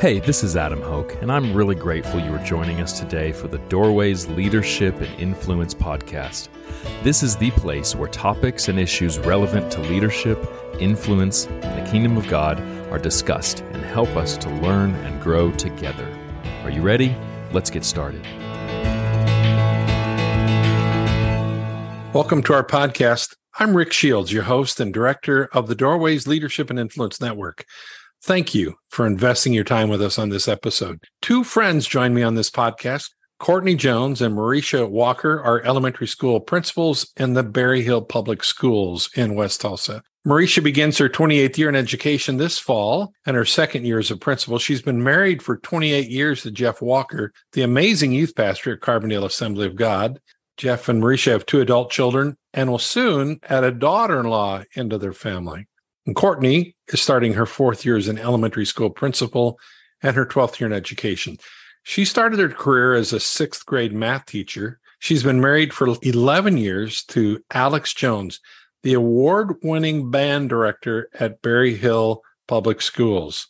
Hey, this is Adam Hoke, and I'm really grateful you are joining us today for the Doorways Leadership and Influence podcast. This is the place where topics and issues relevant to leadership, influence, and the kingdom of God are discussed and help us to learn and grow together. Are you ready? Let's get started. Welcome to our podcast. I'm Rick Shields, your host and director of the Doorways Leadership and Influence Network. Thank you for investing your time with us on this episode. Two friends join me on this podcast. Courtney Jones and Maresha Walker are elementary school principals in the Berryhill Public Schools in West Tulsa. Maresha begins her 28th year in education this fall and her second year as a principal. She's been married for 28 years to Jeff Walker, the amazing youth pastor at Carbondale Assembly of God. Jeff and Maresha have two adult children and will soon add a daughter-in-law into their family. And Courtney is starting her fourth year as an elementary school principal and her 12th year in education. She started her career as a sixth grade math teacher. She's been married for 11 years to Alex Jones, the award-winning band director at Berryhill Public Schools.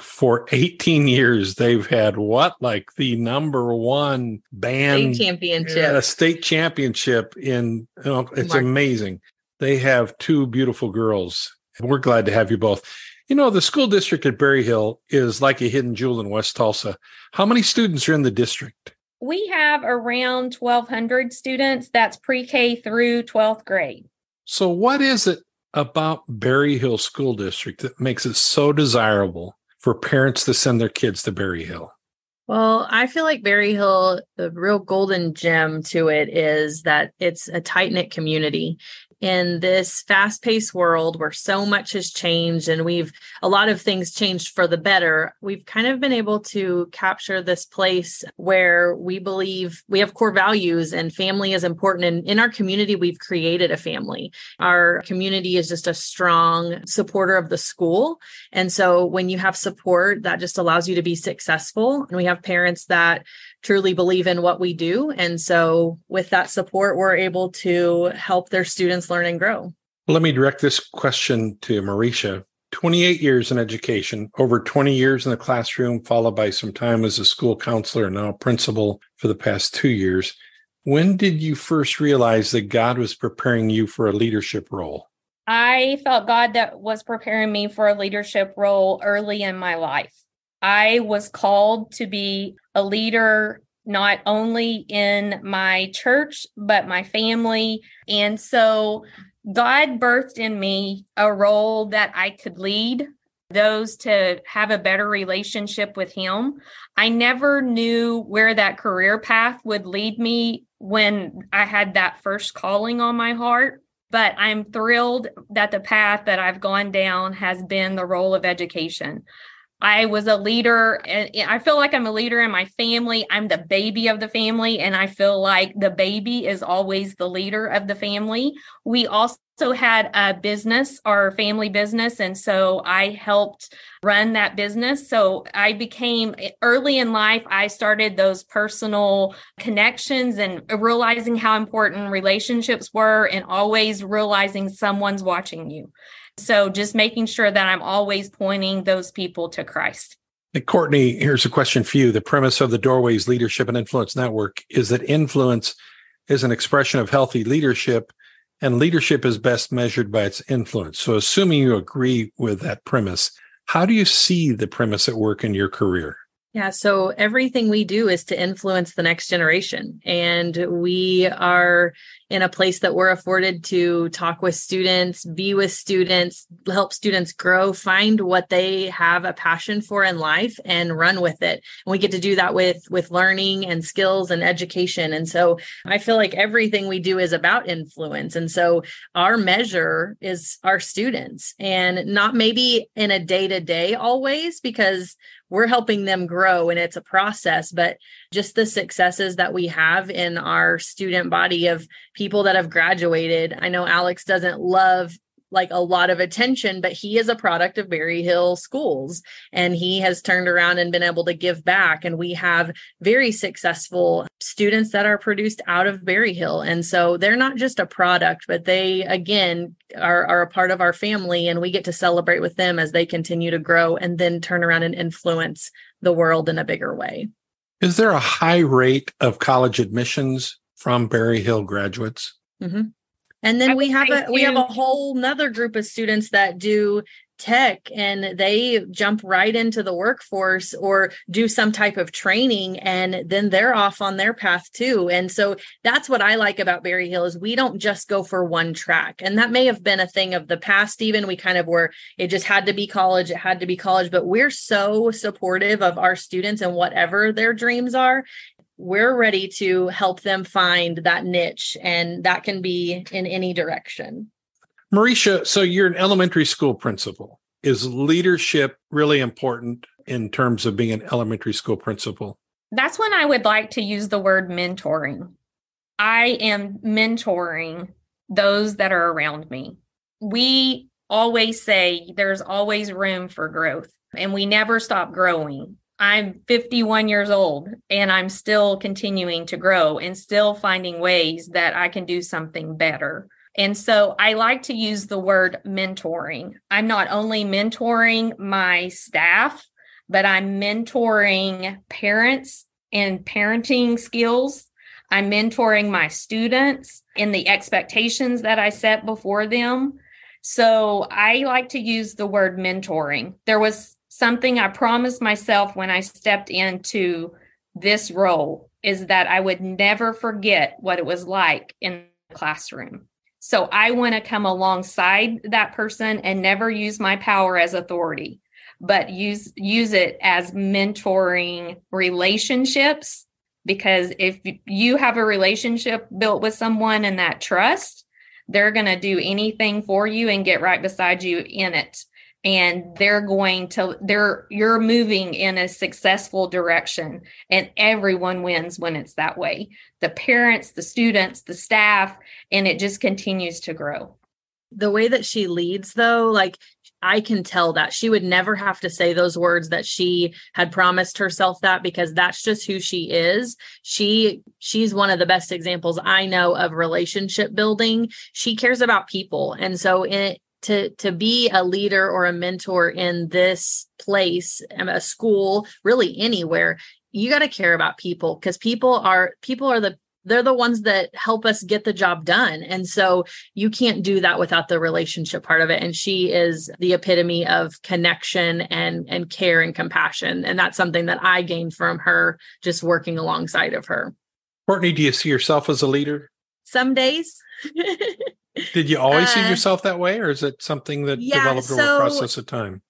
For 18 years, they've had the number one band state championship. It's amazing. They have two beautiful girls. We're glad to have you both. You know, the school district at Berryhill is like a hidden jewel in West Tulsa. How many students are in the district? We have around 1,200 students. That's pre-K through 12th grade. So what is it about Berryhill School District that makes it so desirable for parents to send their kids to Berryhill? Well, I feel like Berryhill, the real golden gem to it is that it's a tight-knit community. In this fast-paced world where so much has changed and a lot of things changed for the better, we've kind of been able to capture this place where we believe we have core values and family is important. And in our community, we've created a family. Our community is just a strong supporter of the school. And so when you have support, that just allows you to be successful. And we have parents that truly believe in what we do. And so with that support, we're able to help their students learn and grow. Let me direct this question to Maresha. 28 years in education, over 20 years in the classroom, followed by some time as a school counselor and now principal for the past 2 years. When did you first realize that God was preparing you for a leadership role? I felt God that was preparing me for a leadership role early in my life. I was called to be a leader, not only in my church, but my family. And so God birthed in me a role that I could lead those to have a better relationship with Him. I never knew where that career path would lead me when I had that first calling on my heart. But I'm thrilled that the path that I've gone down has been the role of education. I was a leader, and I feel like I'm a leader in my family. I'm the baby of the family, and I feel like the baby is always the leader of the family. We also had a business, our family business, and so I helped run that business. So I became, early in life, I started those personal connections and realizing how important relationships were and always realizing someone's watching you. So just making sure that I'm always pointing those people to Christ. And Courtney, here's a question for you. The premise of the Doorways Leadership and Influence Network is that influence is an expression of healthy leadership, and leadership is best measured by its influence. So assuming you agree with that premise, how do you see the premise at work in your career? Yeah, so everything we do is to influence the next generation. And we are in a place that we're afforded to talk with students, be with students, help students grow, find what they have a passion for in life and run with it. And we get to do that with learning and skills and education. And so I feel like everything we do is about influence. And so our measure is our students, and not maybe in a day-to-day always, because we're helping them grow and it's a process, but just the successes that we have in our student body of people that have graduated. I know Alex doesn't love like a lot of attention, but he is a product of Berryhill schools, and he has turned around and been able to give back. And we have very successful students that are produced out of Berryhill. And so they're not just a product, but they, again, are a part of our family, and we get to celebrate with them as they continue to grow and then turn around and influence the world in a bigger way. Is there a high rate of college admissions from Berryhill graduates? Mm-hmm. And then we have a whole nother group of students that do tech, and they jump right into the workforce or do some type of training, and then they're off on their path too. And so that's what I like about Berryhill is we don't just go for one track. And that may have been a thing of the past. Even we kind of were, it just had to be college. It had to be college, but we're so supportive of our students and whatever their dreams are. We're ready to help them find that niche, and that can be in any direction. Maresha, so you're an elementary school principal. Is leadership really important in terms of being an elementary school principal? That's when I would like to use the word mentoring. I am mentoring those that are around me. We always say there's always room for growth, and we never stop growing. I'm 51 years old, and I'm still continuing to grow and still finding ways that I can do something better. And so I like to use the word mentoring. I'm not only mentoring my staff, but I'm mentoring parents in parenting skills. I'm mentoring my students in the expectations that I set before them. So I like to use the word mentoring. There was something I promised myself when I stepped into this role is that I would never forget what it was like in the classroom. So I want to come alongside that person and never use my power as authority, but use it as mentoring relationships. Because if you have a relationship built with someone and that trust, they're going to do anything for you and get right beside you in it. And you're moving in a successful direction, and everyone wins when it's that way. The parents, the students, the staff, and it just continues to grow. The way that she leads though, like I can tell that she would never have to say those words that she had promised herself that, because that's just who she is. She's one of the best examples I know of relationship building. She cares about people. And so to be a leader or a mentor in this place, a school, really anywhere, you got to care about people, because they're the ones that help us get the job done. And so you can't do that without the relationship part of it. And she is the epitome of connection and care and compassion. And that's something that I gained from her just working alongside of her. Courtney, do you see yourself as a leader? Some days. Did you always see yourself that way, or is it something that developed over the process of time?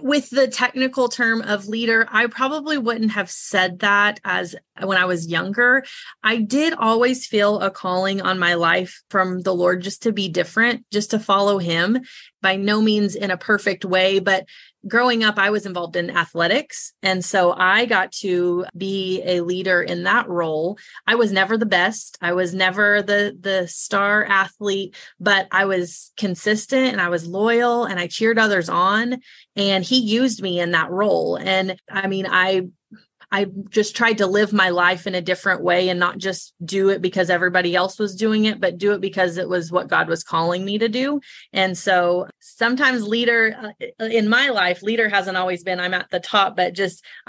With the technical term of leader, I probably wouldn't have said that as when I was younger. I did always feel a calling on my life from the Lord just to be different, just to follow him, by no means in a perfect way, but growing up, I was involved in athletics, and so I got to be a leader in that role. I was never the best. I was never the star athlete, but I was consistent, and I was loyal, and I cheered others on, and he used me in that role. And I mean, I just tried to live my life in a different way and not just do it because everybody else was doing it, but do it because it was what God was calling me to do. And so sometimes leader in my life, leader hasn't always been, I'm at the top, but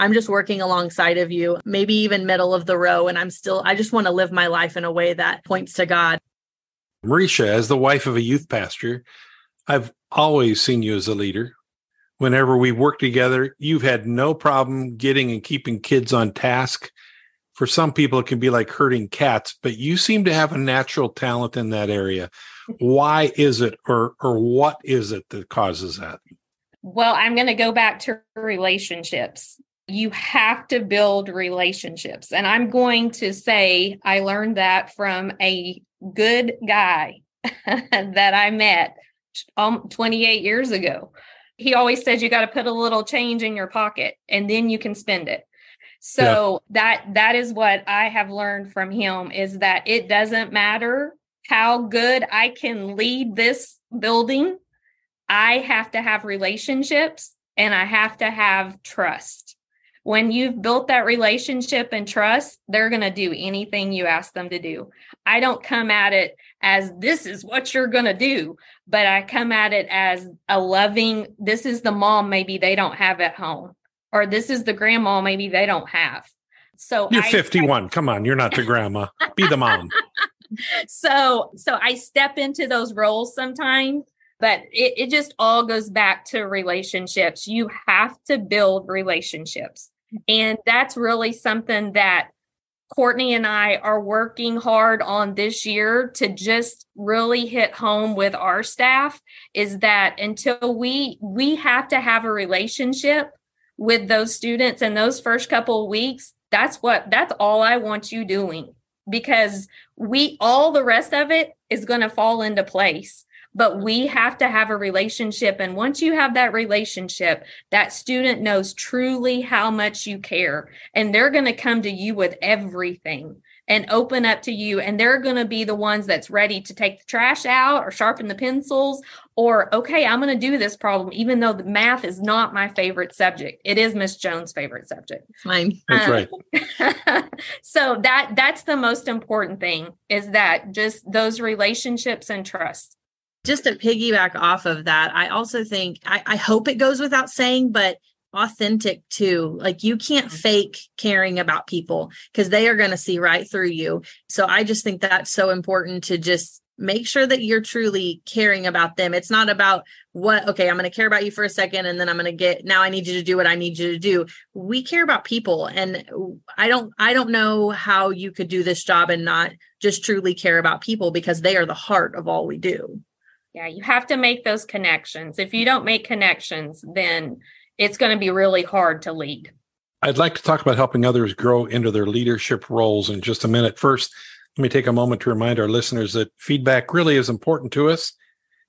I'm just working alongside of you, maybe even middle of the row. And I just want to live my life in a way that points to God. Maresha, as the wife of a youth pastor, I've always seen you as a leader. Whenever we work together, you've had no problem getting and keeping kids on task. For some people, it can be like herding cats, but you seem to have a natural talent in that area. Why is it, or what is it that causes that? Well, I'm going to go back to relationships. You have to build relationships. And I'm going to say I learned that from a good guy that I met 28 years ago. He always says you got to put a little change in your pocket and then you can spend it. So that is what I have learned from him, is that it doesn't matter how good I can lead this building I have to have relationships and I have to have trust. When you've built that relationship and trust, they're going to do anything you ask them to do. I don't come at it as this is what you're going to do, but I come at it as a loving, this is the mom maybe they don't have at home, or this is the grandma maybe they don't have. So you're 51. Come on. You're not the grandma. Be the mom. So I step into those roles sometimes. But it just all goes back to relationships. You have to build relationships. And that's really something that Courtney and I are working hard on this year to just really hit home with our staff, is that until we have to have a relationship with those students in those first couple of weeks, that's all I want you doing, because all the rest of it is going to fall into place. But we have to have a relationship. And once you have that relationship, that student knows truly how much you care. And they're going to come to you with everything and open up to you. And they're going to be the ones that's ready to take the trash out or sharpen the pencils or, okay, I'm going to do this problem, even though the math is not my favorite subject. It is Miss Jones' favorite subject. It's mine. That's right. So that's the most important thing, is that just those relationships and trust. Just to piggyback off of that, I also think, I hope it goes without saying, but authentic too. Like, you can't fake caring about people, because they are going to see right through you. So I just think that's so important, to just make sure that you're truly caring about them. It's not about I'm going to care about you for a second, and then I'm going to now I need you to do what I need you to do. We care about people. And I don't know how you could do this job and not just truly care about people, because they are the heart of all we do. Yeah, you have to make those connections. If you don't make connections, then it's going to be really hard to lead. I'd like to talk about helping others grow into their leadership roles in just a minute. First, let me take a moment to remind our listeners that feedback really is important to us.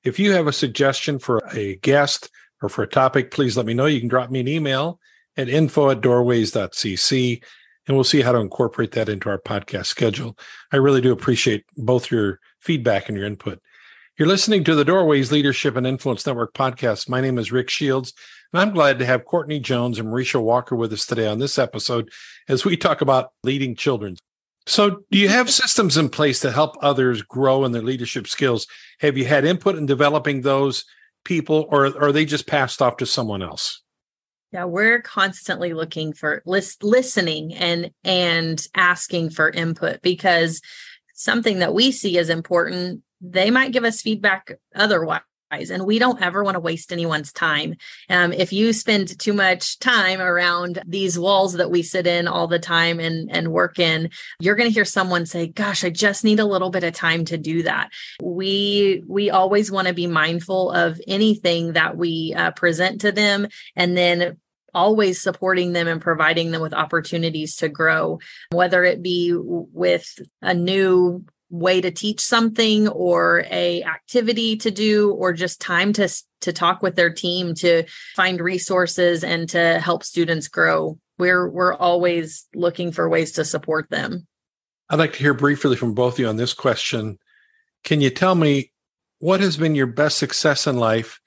If you have a suggestion for a guest or for a topic, please let me know. You can drop me an email at info@doorways.cc, and we'll see how to incorporate that into our podcast schedule. I really do appreciate both your feedback and your input. You're listening to the Doorways Leadership and Influence Network podcast. My name is Rick Shields, and I'm glad to have Courtney Jones and Maresha Walker with us today on this episode as we talk about leading children. So, do you have systems in place to help others grow in their leadership skills? Have you had input in developing those people, or are they just passed off to someone else? Yeah, we're constantly looking for listening and asking for input, because something that we see as important, they might give us feedback otherwise, and we don't ever want to waste anyone's time. If you spend too much time around these walls that we sit in all the time and work in, you're going to hear someone say, gosh, I just need a little bit of time to do that. We always want to be mindful of anything that we present to them, and then always supporting them and providing them with opportunities to grow, whether it be with a new way to teach something, or a activity to do, or just time to talk with their team, to find resources and to help students grow. We're always looking for ways to support them. I'd like to hear briefly from both of you on this question. Can you tell me what has been your best success in life,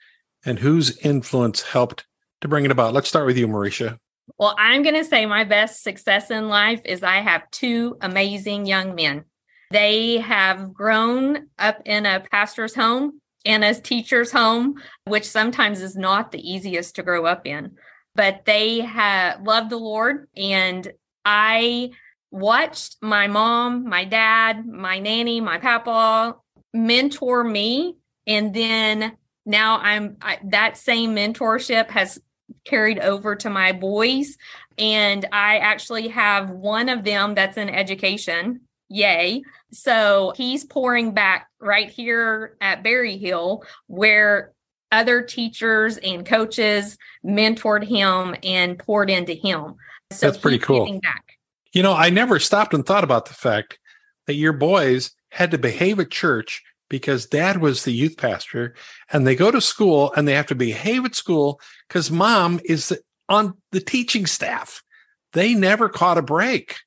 and whose influence helped to bring it about? Let's start with you, Maresha. Well, I'm going to say my best success in life is I have two amazing young men. They have grown up in a pastor's home and a teacher's home, which sometimes is not the easiest to grow up in. But they have loved the Lord. And I watched my mom, my dad, my nanny, my papa mentor me. And then now that same mentorship has carried over to my boys. And I actually have one of them that's in education. Yay. So he's pouring back right here at Berryhill, where other teachers and coaches mentored him and poured into him. So that's pretty cool. Back. You know, I never stopped and thought about the fact that your boys had to behave at church because dad was the youth pastor, and they go to school and they have to behave at school because mom is on the teaching staff. They never caught a break.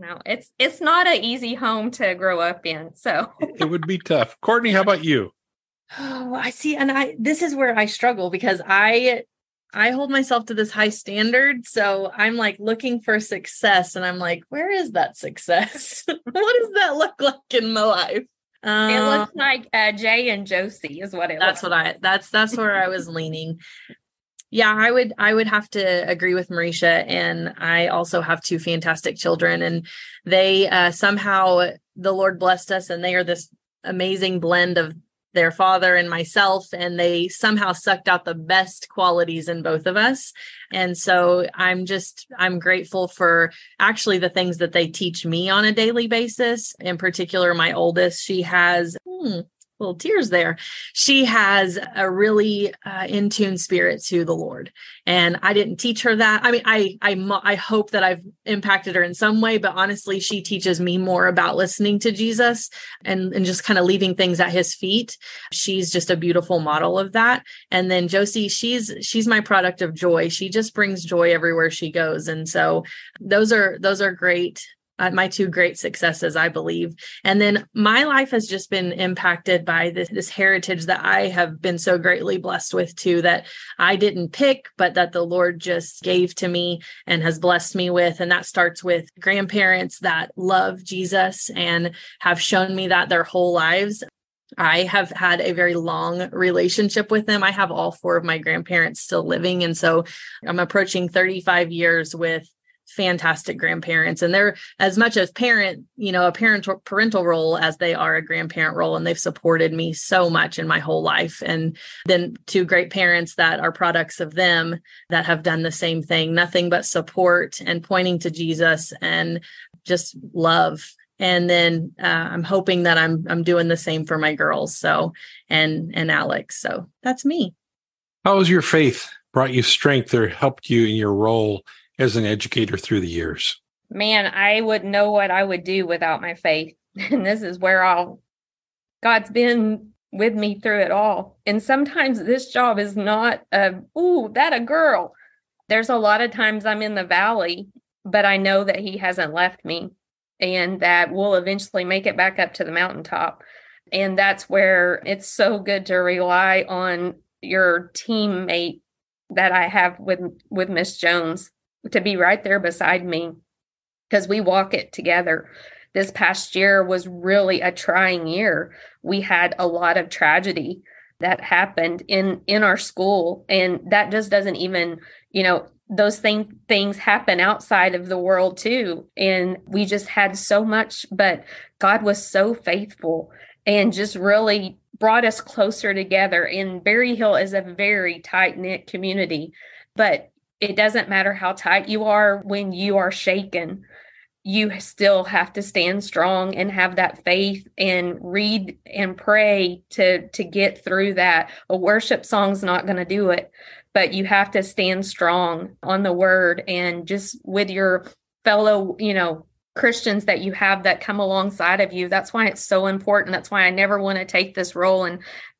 No, it's not an easy home to grow up in. So it would be tough. Courtney, how about you? Oh, I see. And this is where I struggle because I hold myself to this high standard. So I'm like looking for success and I'm like, where is that success? What does that look like in my life? It looks like Jay and Josie is what it looks like. That's where I was leaning. Yeah, I would have to agree with Maresha. And I also have two fantastic children, and they somehow the Lord blessed us, and they are this amazing blend of their father and myself, and they somehow sucked out the best qualities in both of us. And so I'm grateful for actually the things that they teach me on a daily basis. In particular, my oldest, she has little tears there. She has a really in tune spirit to the Lord. And I didn't teach her that. I mean, I hope that I've impacted her in some way, but honestly, she teaches me more about listening to Jesus and just kind of leaving things at his feet. She's just a beautiful model of that. And then Josie, she's my product of joy. She just brings joy everywhere she goes. And so those are great. My two great successes, I believe. And then my life has just been impacted by this heritage that I have been so greatly blessed with too, that I didn't pick, but that the Lord just gave to me and has blessed me with. And that starts with grandparents that love Jesus and have shown me that their whole lives. I have had a very long relationship with them. I have all four of my grandparents still living. And so I'm approaching 35 years with fantastic grandparents, and they're as much as parental role as they are a grandparent role. And they've supported me so much in my whole life. And then two great parents that are products of them that have done the same thing, nothing but support and pointing to Jesus and just love. And then I'm hoping that I'm doing the same for my girls. So, and Alex, so that's me. How has your faith brought you strength or helped you in your role as an educator through the years? Man, I wouldn't know what I would do without my faith. And this is where God's been with me through it all. And sometimes this job is not that a girl. There's a lot of times I'm in the valley, but I know that he hasn't left me and that we'll eventually make it back up to the mountaintop. And that's where it's so good to rely on your teammate that I have with Miss Jones, to be right there beside me, because we walk it together. This past year was really a trying year. We had a lot of tragedy that happened in our school. And that just doesn't even, those things happen outside of the world too. And we just had so much, but God was so faithful and just really brought us closer together. And Berryhill is a very tight-knit community, but it doesn't matter how tight you are. When you are shaken, you still have to stand strong and have that faith and read and pray to get through that. A worship song's not going to do it, but you have to stand strong on the word and just with your fellow, Christians that you have that come alongside of you. That's why it's so important. That's why I never want to take this role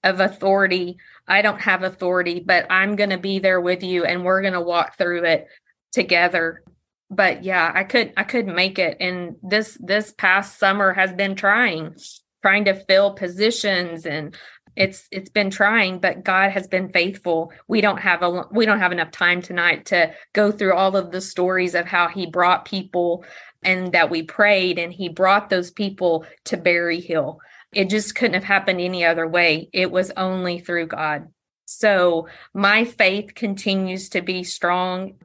of authority. I don't have authority, but I'm going to be there with you and we're going to walk through it together. But yeah, I couldn't make it. And this past summer has been trying to fill positions, and it's been trying, but God has been faithful. We don't have enough time tonight to go through all of the stories of how he brought people and that we prayed and he brought those people to Berryhill. It just couldn't have happened any other way. It was only through God. So my faith continues to be strong.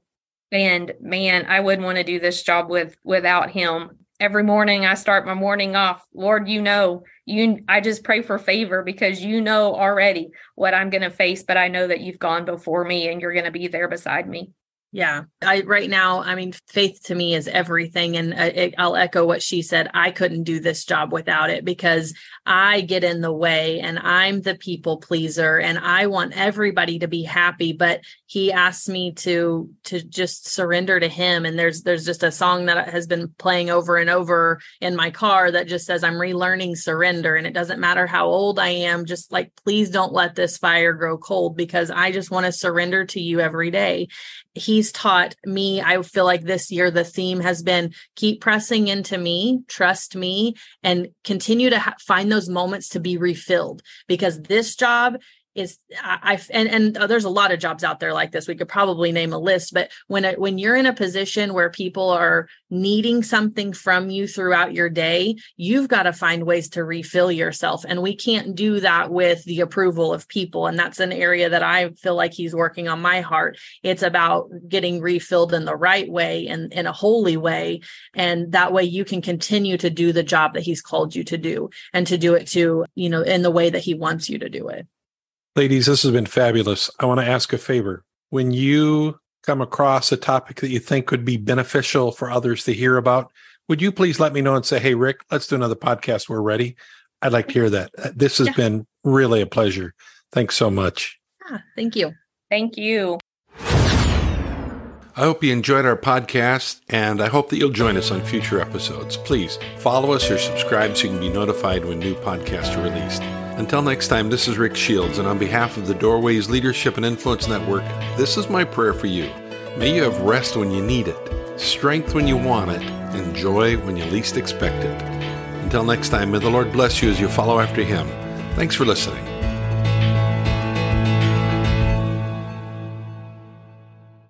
And man, I wouldn't want to do this job without him. Every morning I start my morning off, Lord, I just pray for favor, because you know already what I'm going to face, but I know that you've gone before me and you're going to be there beside me. Yeah. Right now, I mean, faith to me is everything. And I'll echo what she said. I couldn't do this job without it, because I get in the way and I'm the people pleaser and I want everybody to be happy. But he asked me to just surrender to him. And there's just a song that has been playing over and over in my car that just says, I'm relearning surrender. And it doesn't matter how old I am, just like, please don't let this fire grow cold, because I just want to surrender to you every day. He he's taught me. I feel like this year the theme has been keep pressing into me, trust me, and continue to find those moments to be refilled, because this job is and there's a lot of jobs out there like this. We could probably name a list, but when you're in a position where people are needing something from you throughout your day, you've got to find ways to refill yourself. And we can't do that with the approval of people. And that's an area that I feel like he's working on my heart. It's about getting refilled in the right way and in a holy way. And that way you can continue to do the job that he's called you to do, and to do it to, you know, in the way that he wants you to do it. Ladies, this has been fabulous. I want to ask a favor. When you come across a topic that you think could be beneficial for others to hear about, would you please let me know and say, hey, Rick, let's do another podcast. We're ready. I'd like to hear that. This has been really a pleasure. Thanks so much. Yeah, thank you. Thank you. I hope you enjoyed our podcast, and I hope that you'll join us on future episodes. Please follow us or subscribe so you can be notified when new podcasts are released. Until next time, this is Rick Shields, and on behalf of the Doorways Leadership and Influence Network, this is my prayer for you. May you have rest when you need it, strength when you want it, and joy when you least expect it. Until next time, may the Lord bless you as you follow after Him. Thanks for listening.